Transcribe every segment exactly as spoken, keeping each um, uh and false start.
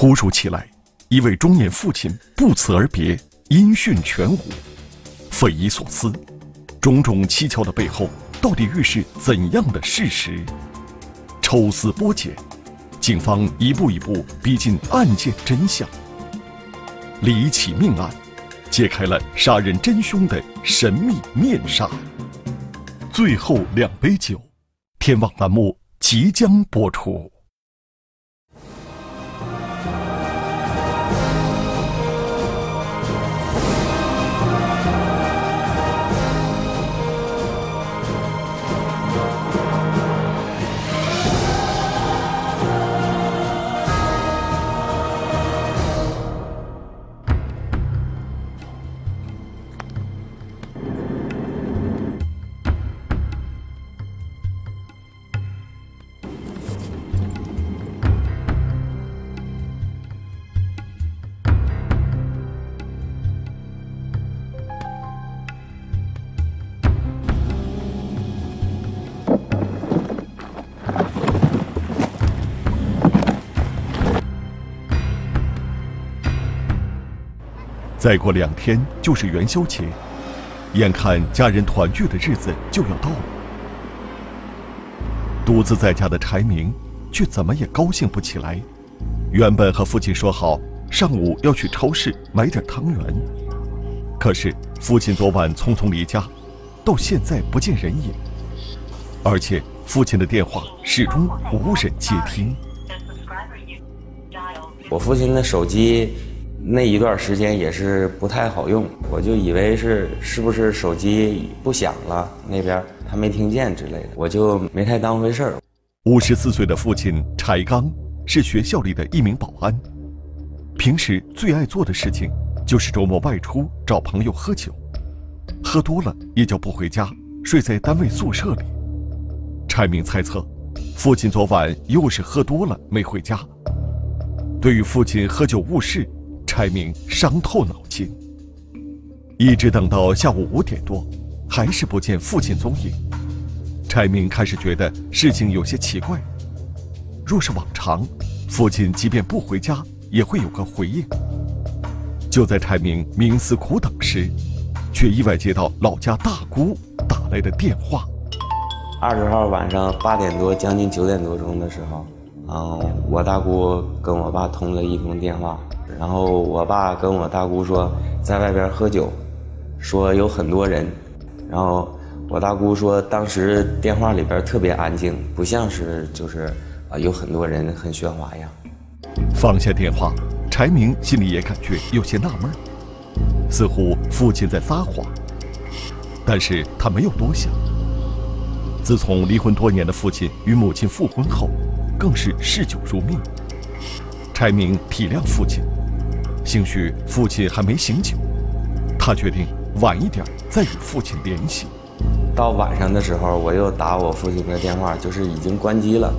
突如其来，一位中年父亲不辞而别，音讯全无，匪夷所思。种种蹊跷的背后，到底预示怎样的事实？抽丝剥茧，警方一步一步逼近案件真相。离奇命案，揭开了杀人真凶的神秘面纱。最后两杯酒，天网栏目即将播出。再过两天就是元宵节，眼看家人团聚的日子就要到了，独自在家的柴明却怎么也高兴不起来。原本和父亲说好上午要去超市买点汤圆，可是父亲昨晚匆匆离家，到现在不见人影，而且父亲的电话始终无人接听。我父亲的手机那一段时间也是不太好用，我就以为是是不是手机不响了，那边他没听见之类的，我就没太当回事儿。五十四岁的父亲柴刚是学校里的一名保安，平时最爱做的事情就是周末外出找朋友喝酒，喝多了也就不回家，睡在单位宿舍里。柴明猜测，父亲昨晚又是喝多了没回家。对于父亲喝酒误事，柴明伤透脑筋，一直等到下午五点多，还是不见父亲踪影。柴明开始觉得事情有些奇怪。若是往常，父亲即便不回家，也会有个回应。就在柴明冥思苦等时，却意外接到老家大姑打来的电话。二十号晚上八点多，将近九点多钟的时候，嗯，我大姑跟我爸通了一通电话。然后我爸跟我大姑说在外边喝酒，说有很多人，然后我大姑说当时电话里边特别安静，不像是就是啊、呃、有很多人很喧哗一样。放下电话，柴明心里也感觉有些纳闷，似乎父亲在撒谎，但是他没有多想。自从离婚多年的父亲与母亲复婚后，更是嗜酒如命。柴明体谅父亲，兴许父亲还没醒酒，他决定晚一点再与父亲联系。到晚上的时候，我又打我父亲的电话，就是已经关机了。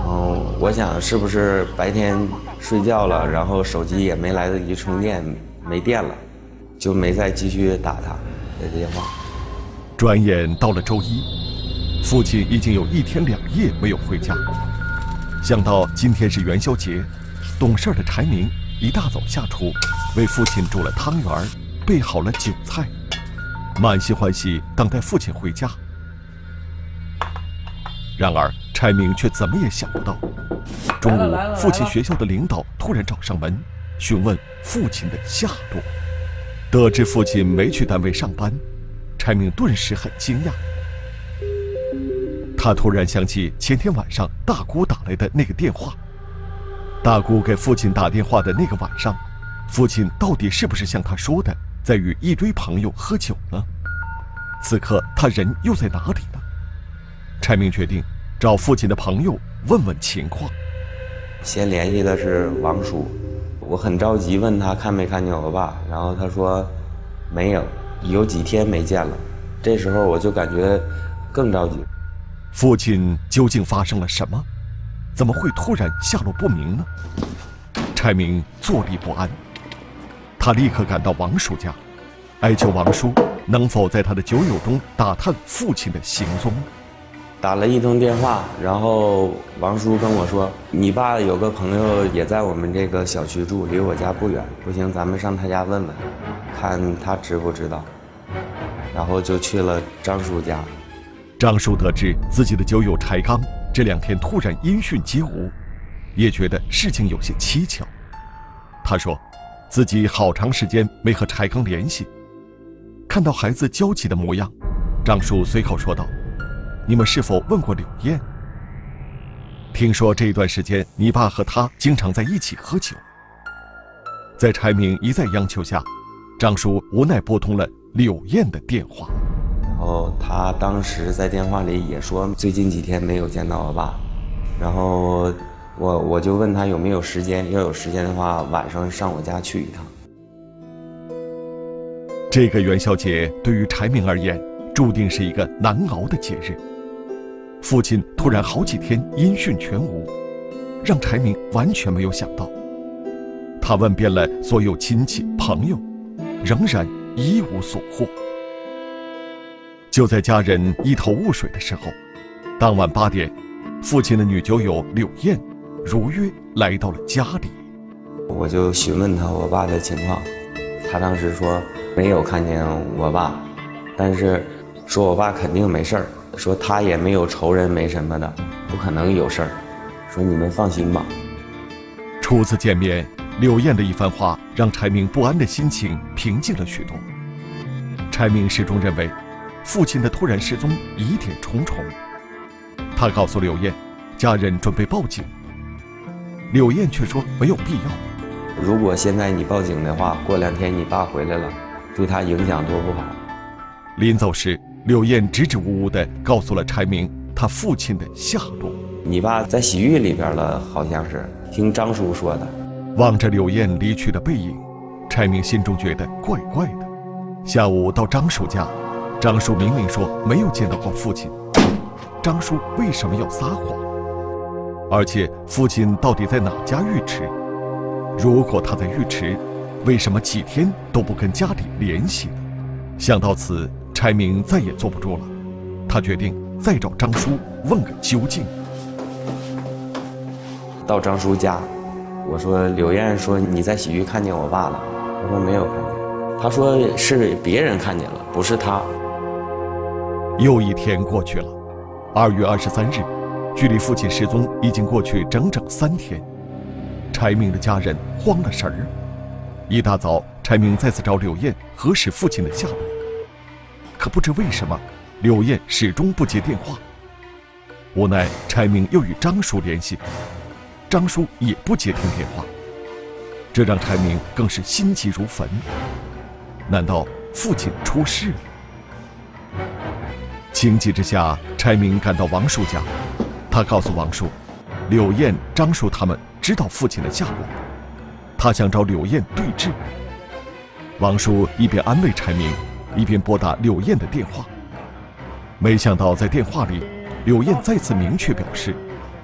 嗯，我想是不是白天睡觉了，然后手机也没来得及充电，没电了，就没再继续打他的电话。转眼到了周一，父亲已经有一天两夜没有回家。想到今天是元宵节，懂事的柴明一大早下厨，为父亲煮了汤圆，备好了酒菜，满心欢喜等待父亲回家。然而柴明却怎么也想不到，中午父亲学校的领导突然找上门，询问父亲的下落。得知父亲没去单位上班，柴明顿时很惊讶。他突然想起前天晚上大姑打来的那个电话，大姑给父亲打电话的那个晚上，父亲到底是不是像他说的在与一堆朋友喝酒呢？此刻他人又在哪里呢？柴明决定找父亲的朋友问问情况。先联系的是王叔，我很着急问他看没看见我爸，然后他说没有，有几天没见了。这时候我就感觉更着急，父亲究竟发生了什么？怎么会突然下落不明呢？柴明坐立不安，他立刻赶到王叔家，哀求王叔能否在他的酒友中打探父亲的行踪。打了一通电话，然后王叔跟我说，你爸有个朋友也在我们这个小区住，离我家不远，不行，咱们上他家问问，看他知不知道。然后就去了张叔家。张叔得知自己的酒友柴刚这两天突然音讯皆无，也觉得事情有些蹊跷。他说，自己好长时间没和柴刚联系。看到孩子焦急的模样，张叔随口说道：“你们是否问过柳燕？听说这段时间你爸和他经常在一起喝酒。”在柴明一再央求下，张叔无奈拨通了柳燕的电话。然后他当时在电话里也说，最近几天没有见到我爸。然后我我就问他有没有时间，要有时间的话，晚上上我家去一趟。这个元宵节对于柴明而言，注定是一个难熬的节日。父亲突然好几天音讯全无，让柴明完全没有想到。他问遍了所有亲戚朋友，仍然一无所获。就在家人一头雾水的时候，当晚八点，父亲的女酒友柳燕如约来到了家里。我就询问他我爸的情况，他当时说没有看见我爸，但是说我爸肯定没事儿，说他也没有仇人，没什么的，不可能有事儿，说你们放心吧。初次见面，柳燕的一番话让柴明不安的心情平静了许多。柴明始终认为，父亲的突然失踪疑点重重。他告诉柳燕，家人准备报警。柳燕却说没有必要。如果现在你报警的话，过两天你爸回来了，对他影响多不好。临走时，柳燕支支吾吾地告诉了柴明他父亲的下落。你爸在洗浴里边了，好像是听张叔说的。望着柳燕离去的背影，柴明心中觉得怪怪的。下午到张叔家，张叔明明说没有见到过父亲，张叔为什么要撒谎？而且父亲到底在哪家浴池？如果他在浴池，为什么几天都不跟家里联系呢？想到此，柴明再也坐不住了，他决定再找张叔问个究竟。到张叔家，我说柳燕说你在洗浴看见我爸了，我说没有看见，他说是别人看见了，不是他。又一天过去了，二月二十三日，距离父亲失踪已经过去整整三天，柴明的家人慌了神儿。一大早，柴明再次找柳燕核实父亲的下落，可不知为什么，柳燕始终不接电话。无奈，柴明又与张叔联系，张叔也不接听电话，这让柴明更是心急如焚。难道父亲出事了？情急之下，柴明赶到王叔家，他告诉王叔，柳燕、张叔他们知道父亲的下落。他想找柳燕对质。王叔一边安慰柴明，一边拨打柳燕的电话。没想到在电话里，柳燕再次明确表示，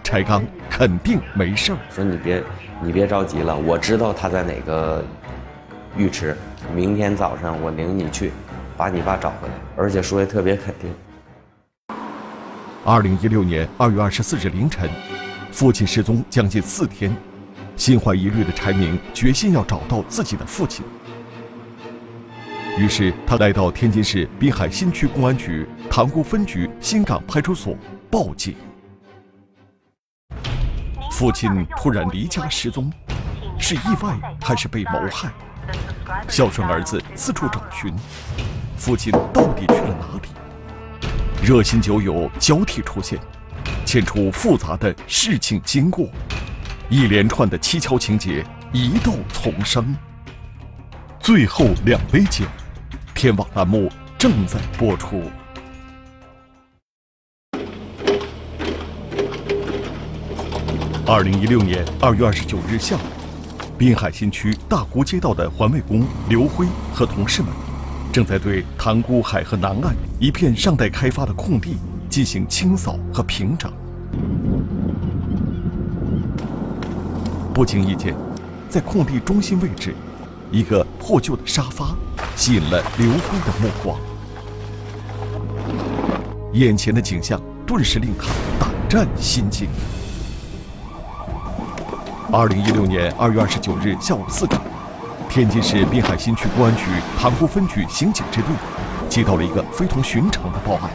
柴刚肯定没事儿。说你别，你别着急了，我知道他在哪个浴池。明天早上我领你去，把你爸找回来。而且说的特别肯定。二零一六年二月二十四日凌晨，父亲失踪将近四天。心怀疑虑的柴明决心要找到自己的父亲，于是他来到天津市滨海新区公安局塘沽分局新港派出所报警。父亲突然离家失踪，是意外还是被谋害？孝顺儿子四处找寻，父亲到底去了哪里？热心酒友交替出现，牵出复杂的事情经过。一连串的蹊跷情节一度丛生。最后两杯酒，天网栏目正在播出。二零一六年二月二十九日下午，滨海新区大沽街道的环卫工刘辉和同事们，正在对塘沽海河南岸一片尚待开发的空地进行清扫和平整。不经意间，在空地中心位置，一个破旧的沙发吸引了刘辉的目光。眼前的景象顿时令他胆战心惊。二零一六年二月二十九日下午四点，天津市滨海新区公安局塘沽分局刑警支队接到了一个非同寻常的报案。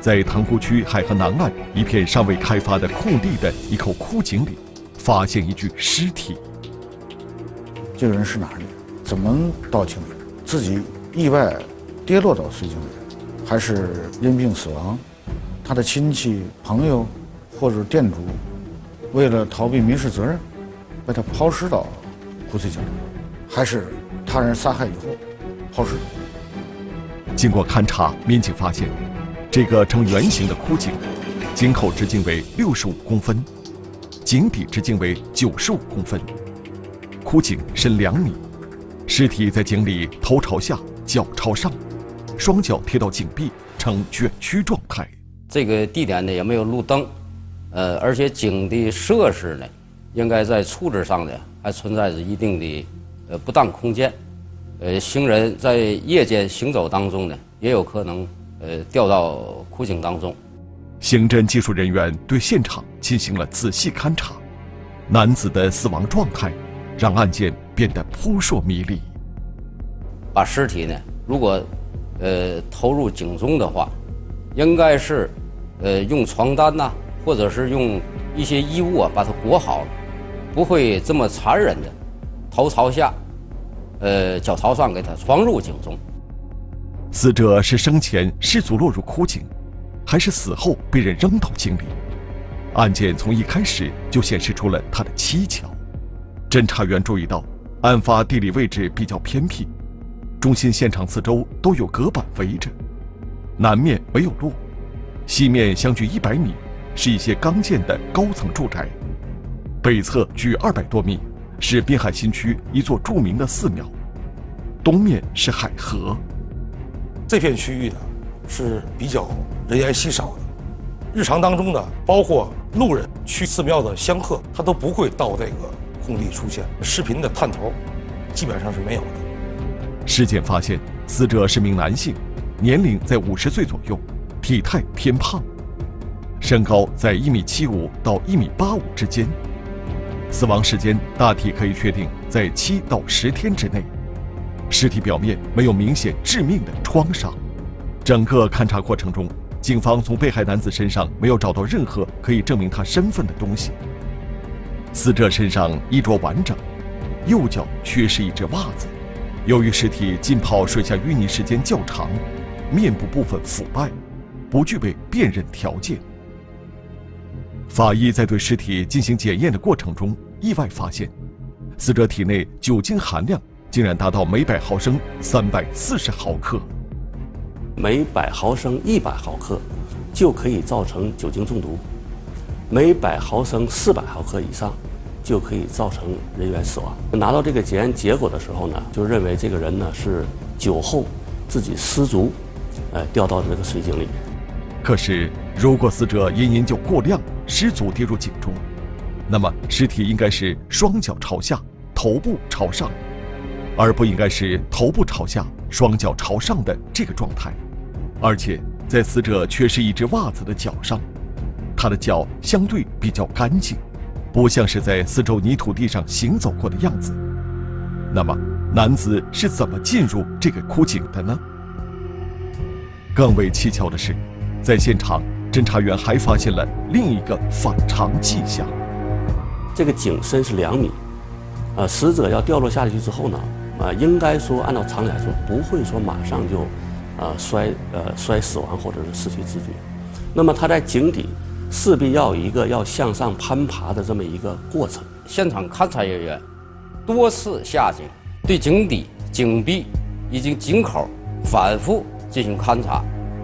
在塘沽区海河南岸一片尚未开发的空地的一口枯井里，发现一具尸体。这个人是哪里？怎么到井里？自己意外跌落到水井里，还是因病死亡？他的亲戚、朋友？ 或者店主为了逃避民事责任，把他抛尸到湖水井里，还是他人杀害以后抛尸。经过勘查，民警发现，这个呈圆形的枯井，井口直径为六十五公分，井底直径为九十五公分，枯井深两米，尸体在井里头朝下，脚朝上，双脚贴到井壁，呈卷曲状态。这个地点呢也没有路灯。 呃，而且井的设施呢，应该在处置上呢还存在着一定的呃不当空间，呃，行人在夜间行走当中呢，也有可能呃掉到枯井当中。刑侦技术人员对现场进行了仔细勘查，男子的死亡状态让案件变得扑朔迷离。把尸体呢，如果呃投入井中的话，应该是呃用床单呐、啊。 或者是用一些衣物啊把它裹好了，不会这么残忍的，头朝下，呃，脚朝上给它床入井中。死者是生前失足落入枯井，还是死后被人扔到井里？案件从一开始就显示出了它的蹊跷。侦查员注意到，案发地理位置比较偏僻，中心现场四周都有隔板围着，南面没有路，西面相距一百米。 是一些刚建的高层住宅，北侧距二百多米是滨海新区一座著名的寺庙，东面是海河。这片区域呢是比较人烟稀少的，日常当中呢，包括路人去寺庙的香客，他都不会到这个空地出现。视频的探头基本上是没有的。尸检发现，死者是名男性，年龄在五十岁左右，体态偏胖。 身高在一米七五到一米八五之间，死亡时间大体可以确定在七到十天之内。尸体表面没有明显致命的创伤。整个勘查过程中，警方从被害男子身上没有找到任何可以证明他身份的东西。死者身上衣着完整，右脚缺失一只袜子。由于尸体浸泡水下淤泥时间较长，面部部分腐败，不具备辨认条件。 法医在对尸体进行检验的过程中，意外发现，死者体内酒精含量竟然达到每百毫升三百四十毫克。每百毫升一百毫克就可以造成酒精中毒，每百毫升四百毫克以上就可以造成人员死亡。拿到这个检验结果的时候呢，就认为这个人呢是酒后自己失足，呃，掉到这个水井里面。可是，如果死者因饮酒过量， 失足跌入井中，那么尸体应该是双脚朝下，头部朝上，而不应该是头部朝下、双脚朝上的这个状态。而且在死者缺失一只袜子的脚上，他的脚相对比较干净，不像是在四周泥土地上行走过的样子。那么男子是怎么进入这个枯井的呢？更为蹊跷的是，在现场。 侦查员还发现了另一个反常迹象：这个井深是两米，呃，死者要掉落下去之后呢，啊、呃，应该说按照常理来说，不会说马上就，呃，摔呃摔死亡或者是失去知觉。那么他在井底势必要有一个要向上攀爬的这么一个过程。现场勘查人员多次下井，对井底、井壁以及井口反复进行勘查，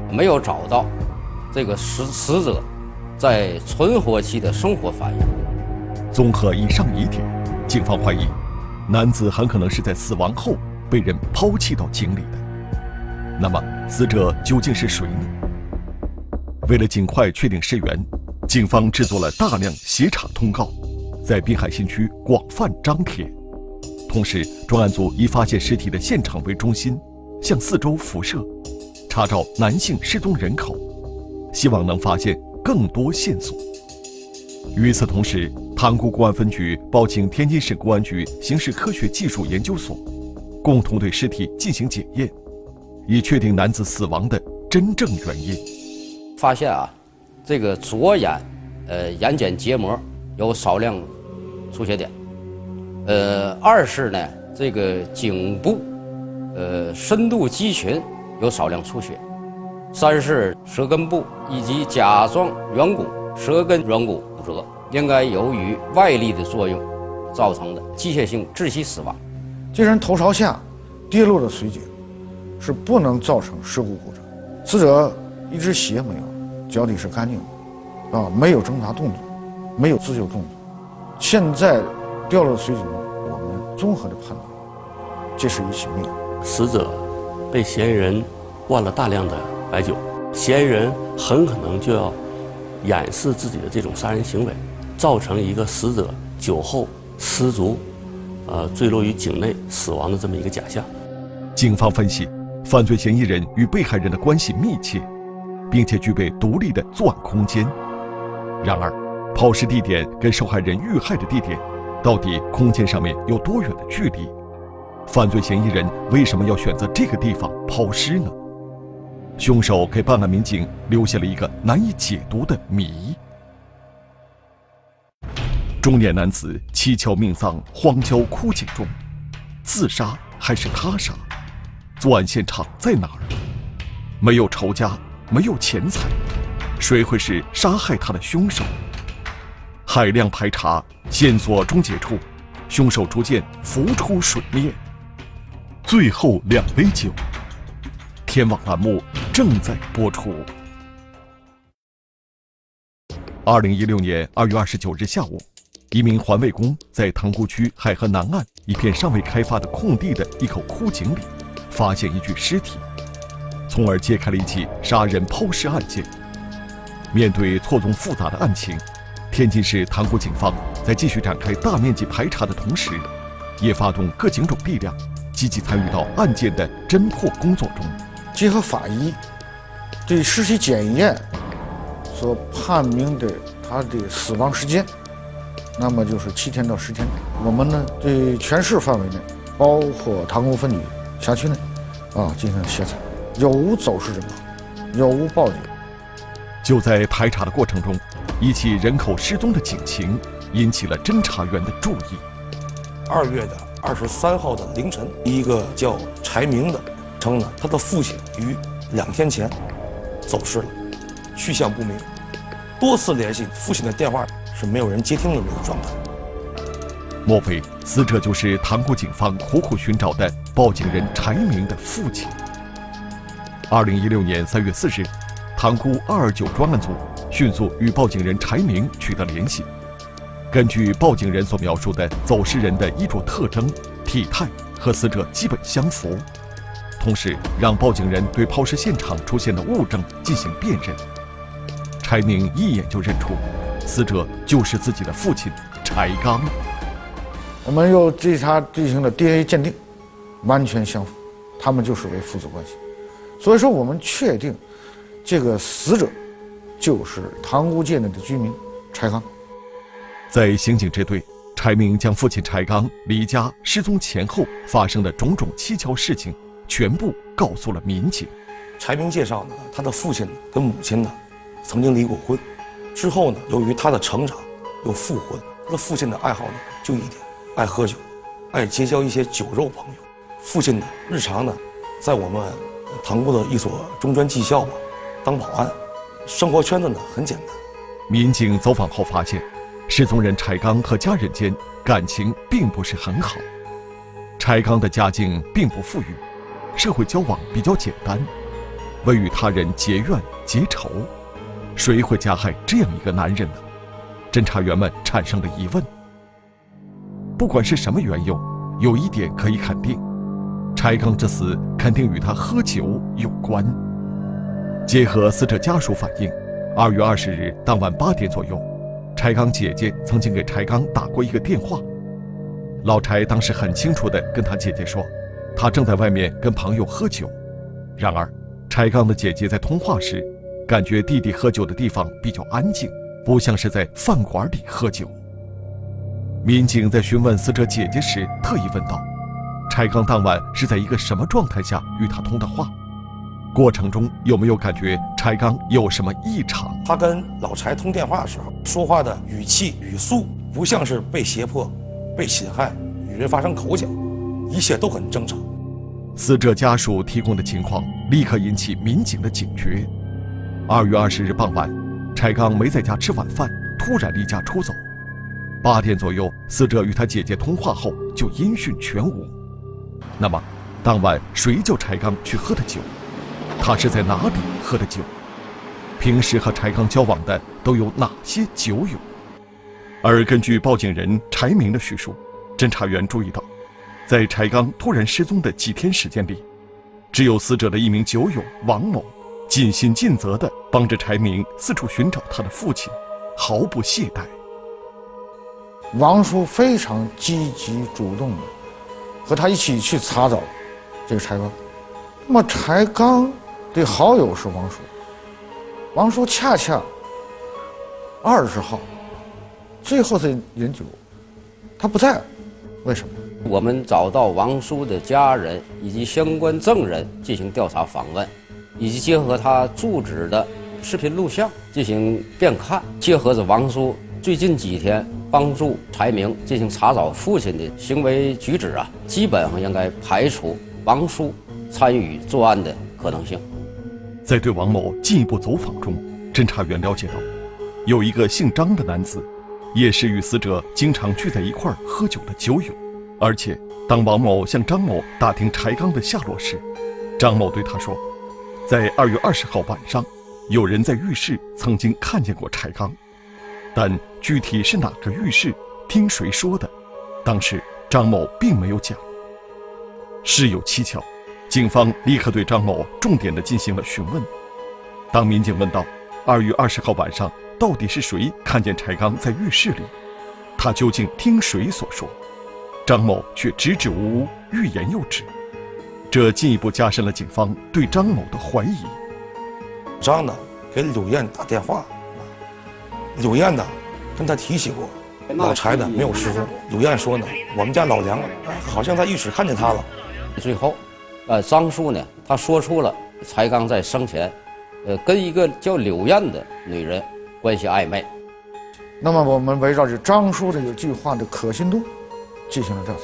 没有找到。 这个死死者在存活期的生活反应。综合以上疑点，警方怀疑男子很可能是在死亡后被人抛弃到井里的。那么，死者究竟是谁呢？为了尽快确定尸源，警方制作了大量协查通告，在滨海新区广泛张贴。同时，专案组以发现尸体的现场为中心，向四周辐射。查找男性失踪人口，希望能发现更多线索。与此同时，塘沽公安分局报请天津省公安局刑事科学技术研究所，共同对尸体进行检验，以确定男子死亡的真正原因。发现啊，这个左眼，呃，眼睑结膜有少量出血点。 呃，二是呢，这个颈部，呃，深度肌群有少量出血；三是舌根部以及甲状软骨、舌根软骨骨折，应该由于外力的作用造成的机械性窒息死亡。这人头朝下跌落的水井，是不能造成尸骨骨折。死者一只鞋没有，脚底是干净的，啊，没有挣扎动作，没有自救动作。现在。 掉落水井，我们综合的判断，这是一起命案。死者被嫌疑人灌了大量的白酒，嫌疑人很可能就要掩饰自己的这种杀人行为，造成一个死者酒后失足，呃，坠落于井内死亡的这么一个假象。警方分析，犯罪嫌疑人与被害人的关系密切，并且具备独立的作案空间。然而，抛尸地点跟受害人遇害的地点。 到底空间上面有多远的距离？犯罪嫌疑人为什么要选择这个地方抛尸呢？凶手给办案民警留下了一个难以解读的谜。中年男子蹊跷命丧荒郊枯井中，自杀还是他杀？作案现场在哪儿？没有仇家，没有钱财，谁会是杀害他的凶手？ 海量排查，线索终结处，凶手逐渐浮出水面。最后两杯酒，天网栏目正在播出。二零一六年二月二十九日下午，一名环卫工在塘沽区海河南岸一片尚未开发的空地的一口枯井里，发现一具尸体，从而揭开了一起杀人抛尸案件。面对错综复杂的案情。 天津市塘沽警方在继续展开大面积排查的同时，也发动各警种力量，积极参与到案件的侦破工作中。结合法医对尸体检验所判明的他的死亡时间，那么就是七天到十天。我们呢对全市范围内，包括塘沽分局辖区内，啊进行协查，有无走失人口，有无报警。就在排查的过程中。 一起人口失踪的警情引起了侦查员的注意。二月的二十三号的凌晨，一个叫柴明的称呢，他的父亲于两天前走失了，去向不明，多次联系父亲的电话是没有人接听的这种状态。莫非死者就是塘沽警方苦苦寻找的报警人柴明的父亲？二零一六年三月四日，塘沽二二九专案组。 迅速与报警人柴明取得联系。根据报警人所描述的走失人的衣着特征、体态和死者基本相符，同时让报警人对抛尸现场出现的物证进行辨认。柴明一眼就认出，死者就是自己的父亲柴刚。我们又对他进行了 D N A 鉴定，完全相符，他们就是为父子关系。所以说，我们确定这个死者。 就是塘沽界内的居民柴刚，在刑警支队，柴明将父亲柴刚离家失踪前后发生的种种蹊跷事情全部告诉了民警。柴明介绍呢，他的父亲跟母亲呢曾经离过婚，之后呢，由于他的成长又复婚。他的父亲的爱好呢就一点，爱喝酒，爱结交一些酒肉朋友。父亲呢日常呢，在我们塘沽的一所中专技校吧当保安。 生活圈子呢很简单。民警走访后发现，失踪人柴刚和家人间感情并不是很好。柴刚的家境并不富裕，社会交往比较简单，未与他人结怨结仇，谁会加害这样一个男人呢？侦查员们产生了疑问。不管是什么缘由，有一点可以肯定，柴刚之死肯定与他喝酒有关。 结合死者家属反映，二月二十日当晚八点左右，柴刚姐姐曾经给柴刚打过一个电话。老柴当时很清楚地跟他姐姐说，他正在外面跟朋友喝酒。然而，柴刚的姐姐在通话时，感觉弟弟喝酒的地方比较安静，不像是在饭馆里喝酒。民警在询问死者姐姐时，特意问道：“柴刚当晚是在一个什么状态下与他通的话？过程中有没有感觉柴刚有什么异常？”他跟老柴通电话的时候，说话的语气语速不像是被胁迫、被侵害、与人发生口角，一切都很正常。死者家属提供的情况立刻引起民警的警觉。二月二十日傍晚，柴刚没在家吃晚饭，突然离家出走。八点左右，死者与他姐姐通话后就音讯全无。那么，当晚谁叫柴刚去喝的酒？他是在哪里喝的酒？平时和柴刚交往的都有哪些酒友？而根据报警人柴明的叙述，侦查员注意到，在柴刚突然失踪的几天时间里，只有死者的一名酒友王某尽心尽责地帮着柴明四处寻找他的父亲，毫不懈怠。王叔非常积极主动的和他一起去查找这个柴刚。那么柴刚的好友是王叔，王叔恰恰二十号最后次饮酒，他不在，为什么？我们找到王叔的家人以及相关证人进行调查访问，以及结合他住址的视频录像进行辨看，结合着王叔最近几天帮助柴明进行查找父亲的行为举止啊，基本上应该排除王叔参与作案的可能性。在对王某进一步走访中，侦查员了解到，有一个姓张的男子，也是与死者经常聚在一块儿喝酒的酒友。而且，当王某向张某打听柴刚的下落时，张某对他说，在二月二十号晚上，有人在浴室曾经看见过柴刚，但具体是哪个浴室，听谁说的，当时张某并没有讲。事有蹊跷，警方立刻对张某重点地进行了询问。当民警问到二月二十号晚上到底是谁看见柴刚在浴室里，他究竟听谁所说，张某却支支吾吾，欲言又止，这进一步加深了警方对张某的怀疑。张呢给柳燕打电话，柳燕呢跟他提起过老柴呢没有失踪。柳燕说呢，我们家老梁好像在浴室看见他了。最后，呃，张叔呢他说出了柴刚在生前，呃，跟一个叫柳燕的女人关系暧昧。那么我们围绕着张叔这句话的可信度进行了调查。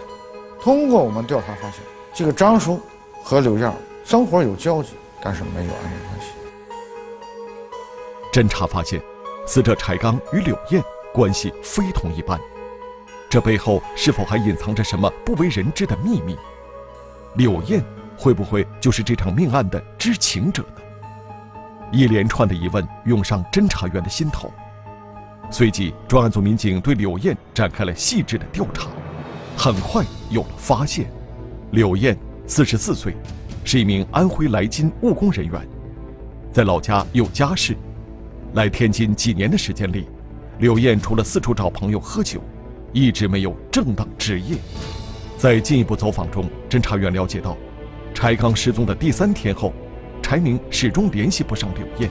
通过我们调查发现，这个张叔和柳燕生活有交集，但是没有暧昧关系。侦查发现，死者柴刚与柳燕关系非同一般，这背后是否还隐藏着什么不为人知的秘密？柳燕会不会就是这场命案的知情者呢？一连串的疑问涌上侦查员的心头，随即专案组民警对柳燕展开了细致的调查。很快有了发现，柳燕四十四岁，是一名安徽来津务工人员，在老家有家室。来天津几年的时间里，柳燕除了四处找朋友喝酒，一直没有正当职业。在进一步走访中，侦查员了解到，柴刚失踪的第三天后，柴明始终联系不上柳燕。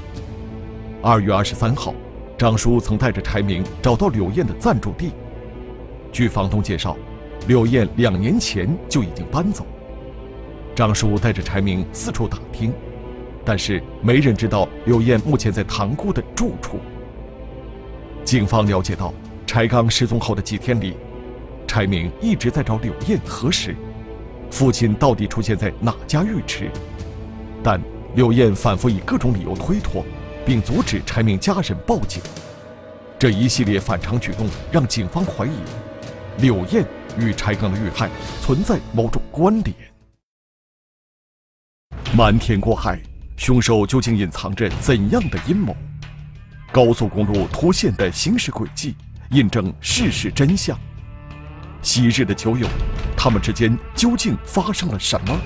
二月二十三号，张叔曾带着柴明找到柳燕的暂住地，据房东介绍，柳燕两年前就已经搬走。张叔带着柴明四处打听，但是没人知道柳燕目前在塘沽的住处。警方了解到，柴刚失踪后的几天里，柴明一直在找柳燕核实父亲到底出现在哪家浴池，但柳燕反复以各种理由推脱，并阻止柴明家人报警。这一系列反常举动让警方怀疑柳燕与柴刚的遇害存在某种关联。瞒天过海，凶手究竟隐藏着怎样的阴谋？高速公路突现的行驶轨迹印证事实真相。昔日的酒友，他们之间究竟发生了什么？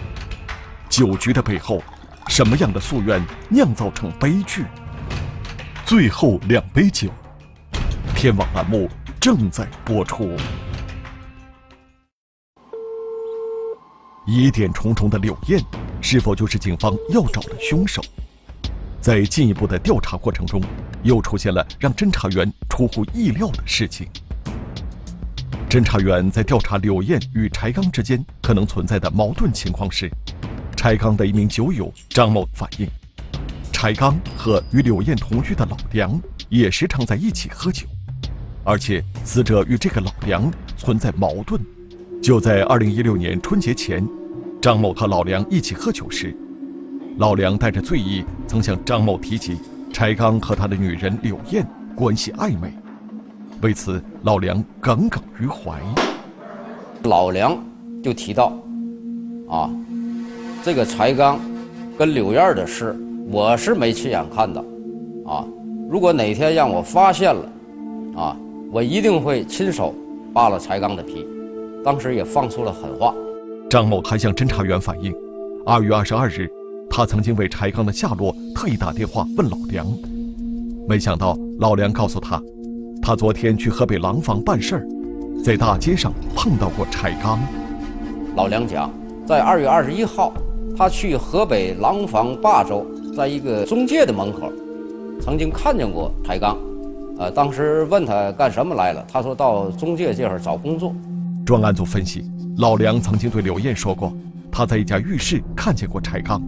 酒局的背后，什么样的夙愿酿造成悲剧？最后两杯酒，天网栏目正在播出。疑点重重的柳燕，是否就是警方要找的凶手？在进一步的调查过程中，又出现了让侦查员出乎意料的事情。侦查员在调查柳燕与柴刚之间可能存在的矛盾情况时，柴刚的一名酒友张某反映，柴刚和与柳燕同居的老梁也时常在一起喝酒，而且死者与这个老梁存在矛盾。就在二零一六年春节前，张某和老梁一起喝酒时，老梁带着醉意曾向张某提及柴刚和他的女人柳燕关系暧昧，为此老梁耿耿于怀。老梁就提到啊，这个柴刚跟柳燕的事我是没亲眼看到啊，如果哪天让我发现了啊，我一定会亲手扒了柴刚的皮。当时也放出了狠话。张某还向侦查员反映，二月二十二日，他曾经为柴刚的下落特意打电话问老梁，没想到老梁告诉他，他昨天去河北廊坊办事儿，在大街上碰到过柴刚。老梁讲，在二月二十一号，他去河北廊坊霸州，在一个中介的门口，曾经看见过柴刚。呃，当时问他干什么来了，他说到中介这儿找工作。专案组分析，老梁曾经对柳燕说过，他在一家浴室看见过柴刚，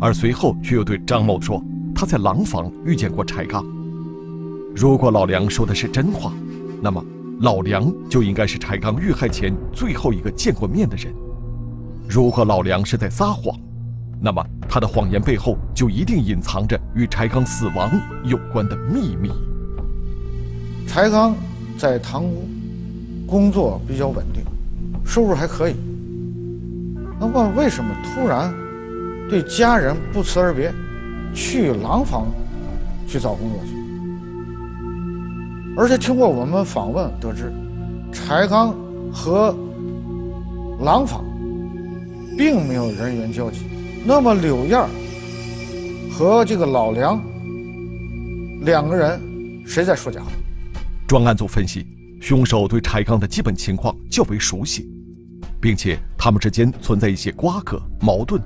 而随后却又对张某说，他在廊坊遇见过柴刚。如果老梁说的是真话，那么老梁就应该是柴刚遇害前最后一个见过面的人。如果老梁是在撒谎，那么他的谎言背后就一定隐藏着与柴刚死亡有关的秘密。柴刚在堂屋工作比较稳定，收入还可以，那么为什么突然对家人不辞而别，去廊坊去找工作去？而且经过我们访问得知，柴刚和廊坊并没有人员交集。那么柳燕和这个老梁两个人谁在说假话？专案组分析，凶手对柴刚的基本情况较为熟悉，并且他们之间存在一些瓜葛矛盾。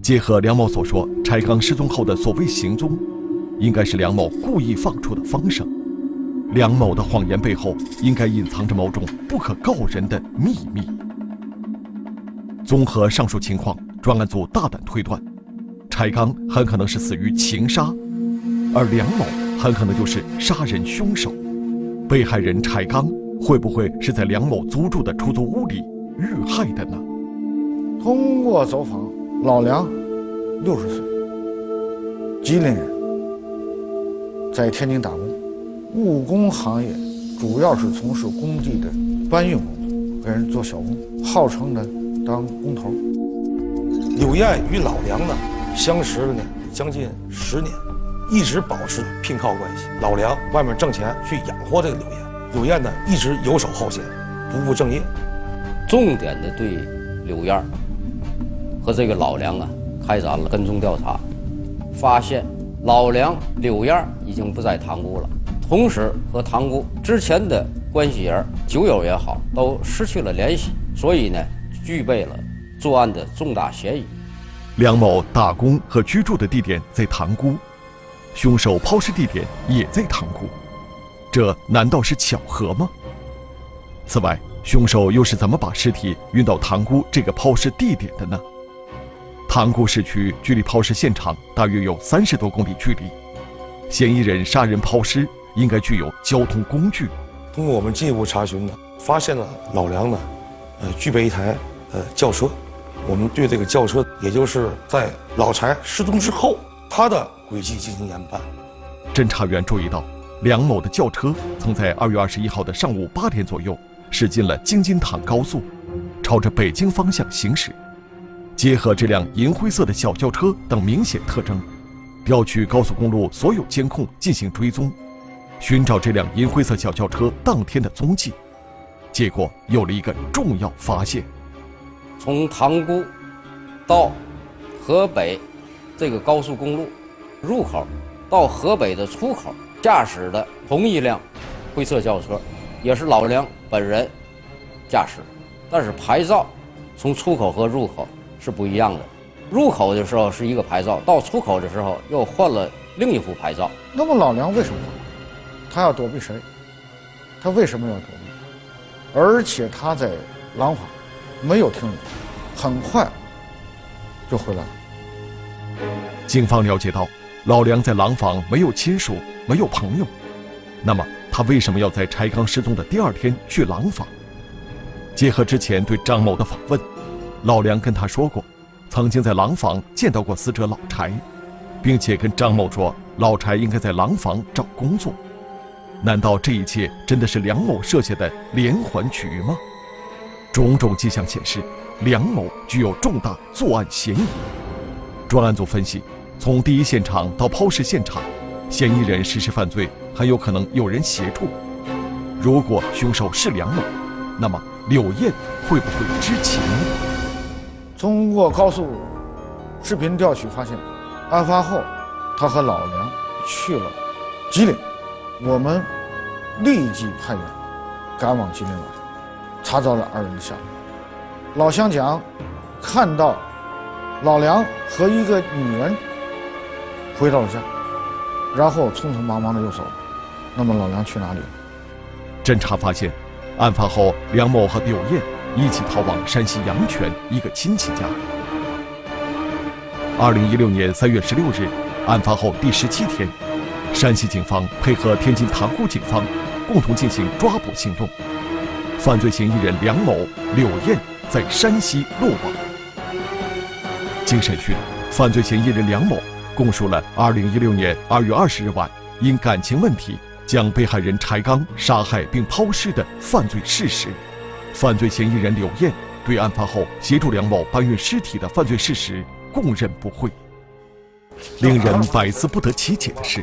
结合梁某所说，柴刚失踪后的所谓行踪，应该是梁某故意放出的风声。梁某的谎言背后应该隐藏着某种不可告人的秘密。综合上述情况，专案组大胆推断，柴刚很可能是死于情杀，而梁某很可能就是杀人凶手。被害人柴刚会不会是在梁某租住的出租屋里遇害的呢？通过走访，老梁六十岁，吉林人，在天津打工，务工行业主要是从事工地的搬运工作，给人做小工，号称呢当工头。柳燕与老梁呢相识了呢将近十年，一直保持聘靠关系。老梁外面挣钱去养活这个柳燕，柳燕呢一直游手好闲，不务正业，重点的对柳燕和这个老梁啊开展了跟踪调查，发现老梁、柳燕已经不在塘沽了，同时和塘沽之前的关系人、酒友也好，都失去了联系，所以呢具备了作案的重大嫌疑。梁某打工和居住的地点在塘沽，凶手抛尸地点也在塘沽，这难道是巧合吗？此外，凶手又是怎么把尸体运到塘沽这个抛尸地点的呢？塘沽市区距离抛尸现场大约有三十多公里距离，嫌疑人杀人抛尸应该具有交通工具。通过我们进一步查询呢，发现了老梁呢，呃，具备一台呃轿车。我们对这个轿车，也就是在老柴失踪之后，他的轨迹进行研判。侦查员注意到，梁某的轿车曾在二月二十一号的上午八点左右驶进了京津唐高速，朝着北京方向行驶。结合这辆银灰色的小轿车等明显特征，调取高速公路所有监控进行追踪，寻找这辆银灰色小轿车当天的踪迹。结果有了一个重要发现：从塘沽到河北这个高速公路入口到河北的出口驾驶的同一辆灰色轿车，也是老梁本人驾驶，但是牌照从出口和入口是不一样的。入口的时候是一个牌照，到出口的时候又换了另一副牌照。那么老梁为什么？他要躲避谁？他为什么要躲避？而且他在廊坊没有停留，很快就回来了。警方了解到，老梁在廊坊没有亲属，没有朋友，那么他为什么要在柴刚失踪的第二天去廊坊？结合之前对张某的访问，老梁跟他说过，曾经在廊坊见到过死者老柴，并且跟张某说老柴应该在廊坊找工作。难道这一切真的是梁某设下的连环局吗？种种迹象显示，梁某具有重大作案嫌疑。专案组分析，从第一现场到抛尸现场，嫌疑人实施犯罪很有可能有人协助。如果凶手是梁某，那么柳燕会不会知情呢？通过高速视频调取发现，案发后他和老梁去了吉林。我们立即派员赶往吉林老乡，查找了二人的下落。老乡讲看到老梁和一个女人回到了家，然后匆匆忙忙的又走了。那么老梁去哪里了？侦查发现，案发后梁某和柳燕一起逃往山西阳泉一个亲戚家。二零一六年三月十六日，案发后第十七天，山西警方配合天津塘沽警方，共同进行抓捕行动。犯罪嫌疑人梁某、柳燕在山西落网。经审讯，犯罪嫌疑人梁某供述了二零一六年二月二十日晚因感情问题将被害人柴刚杀害并抛尸的犯罪事实。犯罪嫌疑人柳燕对案发后协助梁某搬运尸体的犯罪事实供认不讳。令人百思不得其解的是，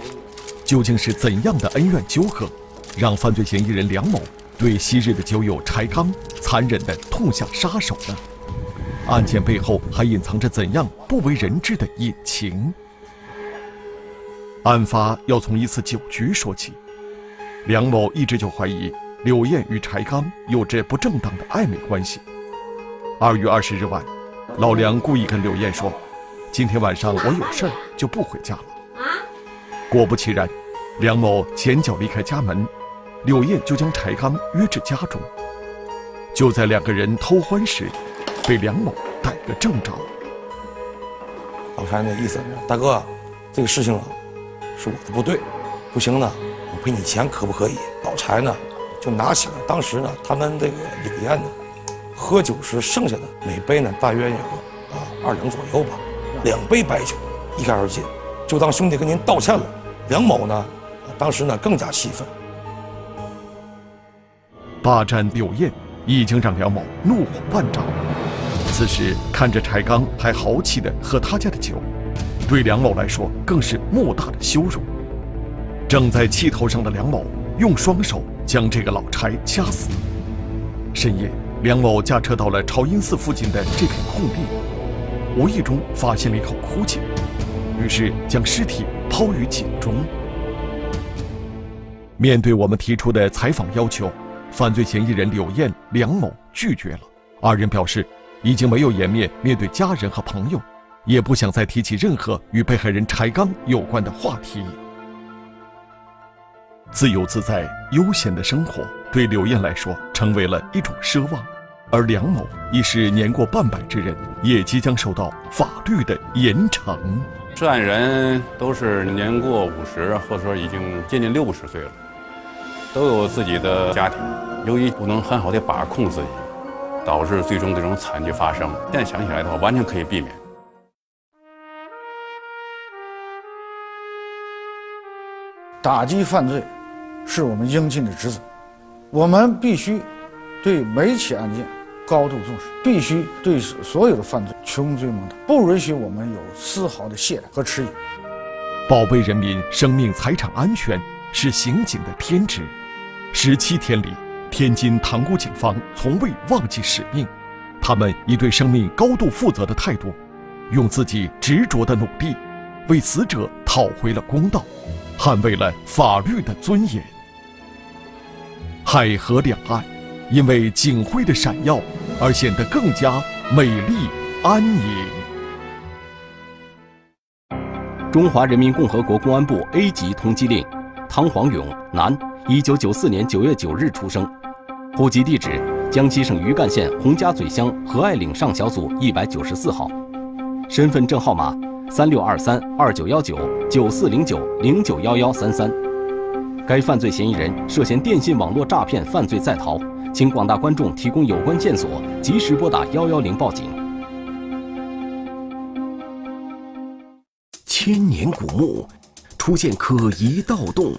究竟是怎样的恩怨纠葛，让犯罪嫌疑人梁某对昔日的酒友柴刚残忍地痛下杀手呢？案件背后还隐藏着怎样不为人知的隐情？案发要从一次酒局说起。梁某一直就怀疑柳燕与柴刚有着不正当的暧昧关系。二月二十日晚，老梁故意跟柳燕说，今天晚上我有事儿就不回家了。果不其然，梁某前脚离开家门，柳燕就将柴刚约至家中。就在两个人偷欢时，被梁某逮个正着。老柴那意思，大哥，这个事情啊是我的不对，不行呢，我赔你钱可不可以？老柴呢就拿起了当时呢他们这个柳燕呢喝酒时剩下的每杯呢大约有啊二两左右吧，两杯白酒一干二净，就当兄弟跟您道歉了。梁某呢当时呢更加气愤。霸占柳燕已经让梁某怒火万丈，此时看着柴刚还豪气地喝他家的酒，对梁某来说更是莫大的羞辱。正在气头上的梁某用双手将这个老柴掐死。深夜，梁某驾车到了朝音寺附近的这片空地，无意中发现了一口枯井，于是将尸体抛于井中。面对我们提出的采访要求，犯罪嫌疑人柳燕、梁某拒绝了。二人表示已经没有颜面面对家人和朋友，也不想再提起任何与被害人柴刚有关的话题。自由自在悠闲的生活对柳燕来说成为了一种奢望，而梁某亦是年过半百之人，也即将受到法律的严惩。涉案人都是年过五十，或者说已经接近六十岁了，都有自己的家庭，由于不能很好的把控自己，导致最终这种惨剧发生。现在想起来的话，完全可以避免。打击犯罪是我们应尽的职责，我们必须对每起案件高度重视，必须对所有的犯罪穷追猛打，不允许我们有丝毫的懈怠和迟疑。保卫人民生命财产安全是刑警的天职。十七天里，天津塘沽警方从未忘记使命，他们以对生命高度负责的态度，用自己执着的努力，为死者讨回了公道，捍卫了法律的尊严。海河两岸因为警徽的闪耀而显得更加美丽安营。中华人民共和国公安部 A 级通缉令，汤黄勇，男，一九九四年九月九日出生，户籍地址江西省余干县洪家嘴乡和爱岭上小组一百九十四号，身份证号码三六二三二九幺九九四零九零九幺幺三三。该犯罪嫌疑人涉嫌电信网络诈骗犯罪在逃。 请广大观众提供有关线索，及时拨打幺幺零报警。千年古墓出现可疑盗洞，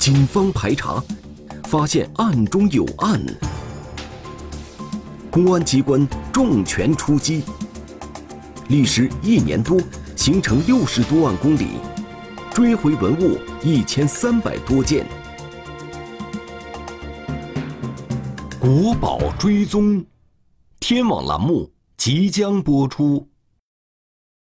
警方排查，发现案中有案，公安机关重拳出击，历时一年多，形成六十多万公里，追回文物一千三百多件。 国宝追踪，天网栏目即将播出。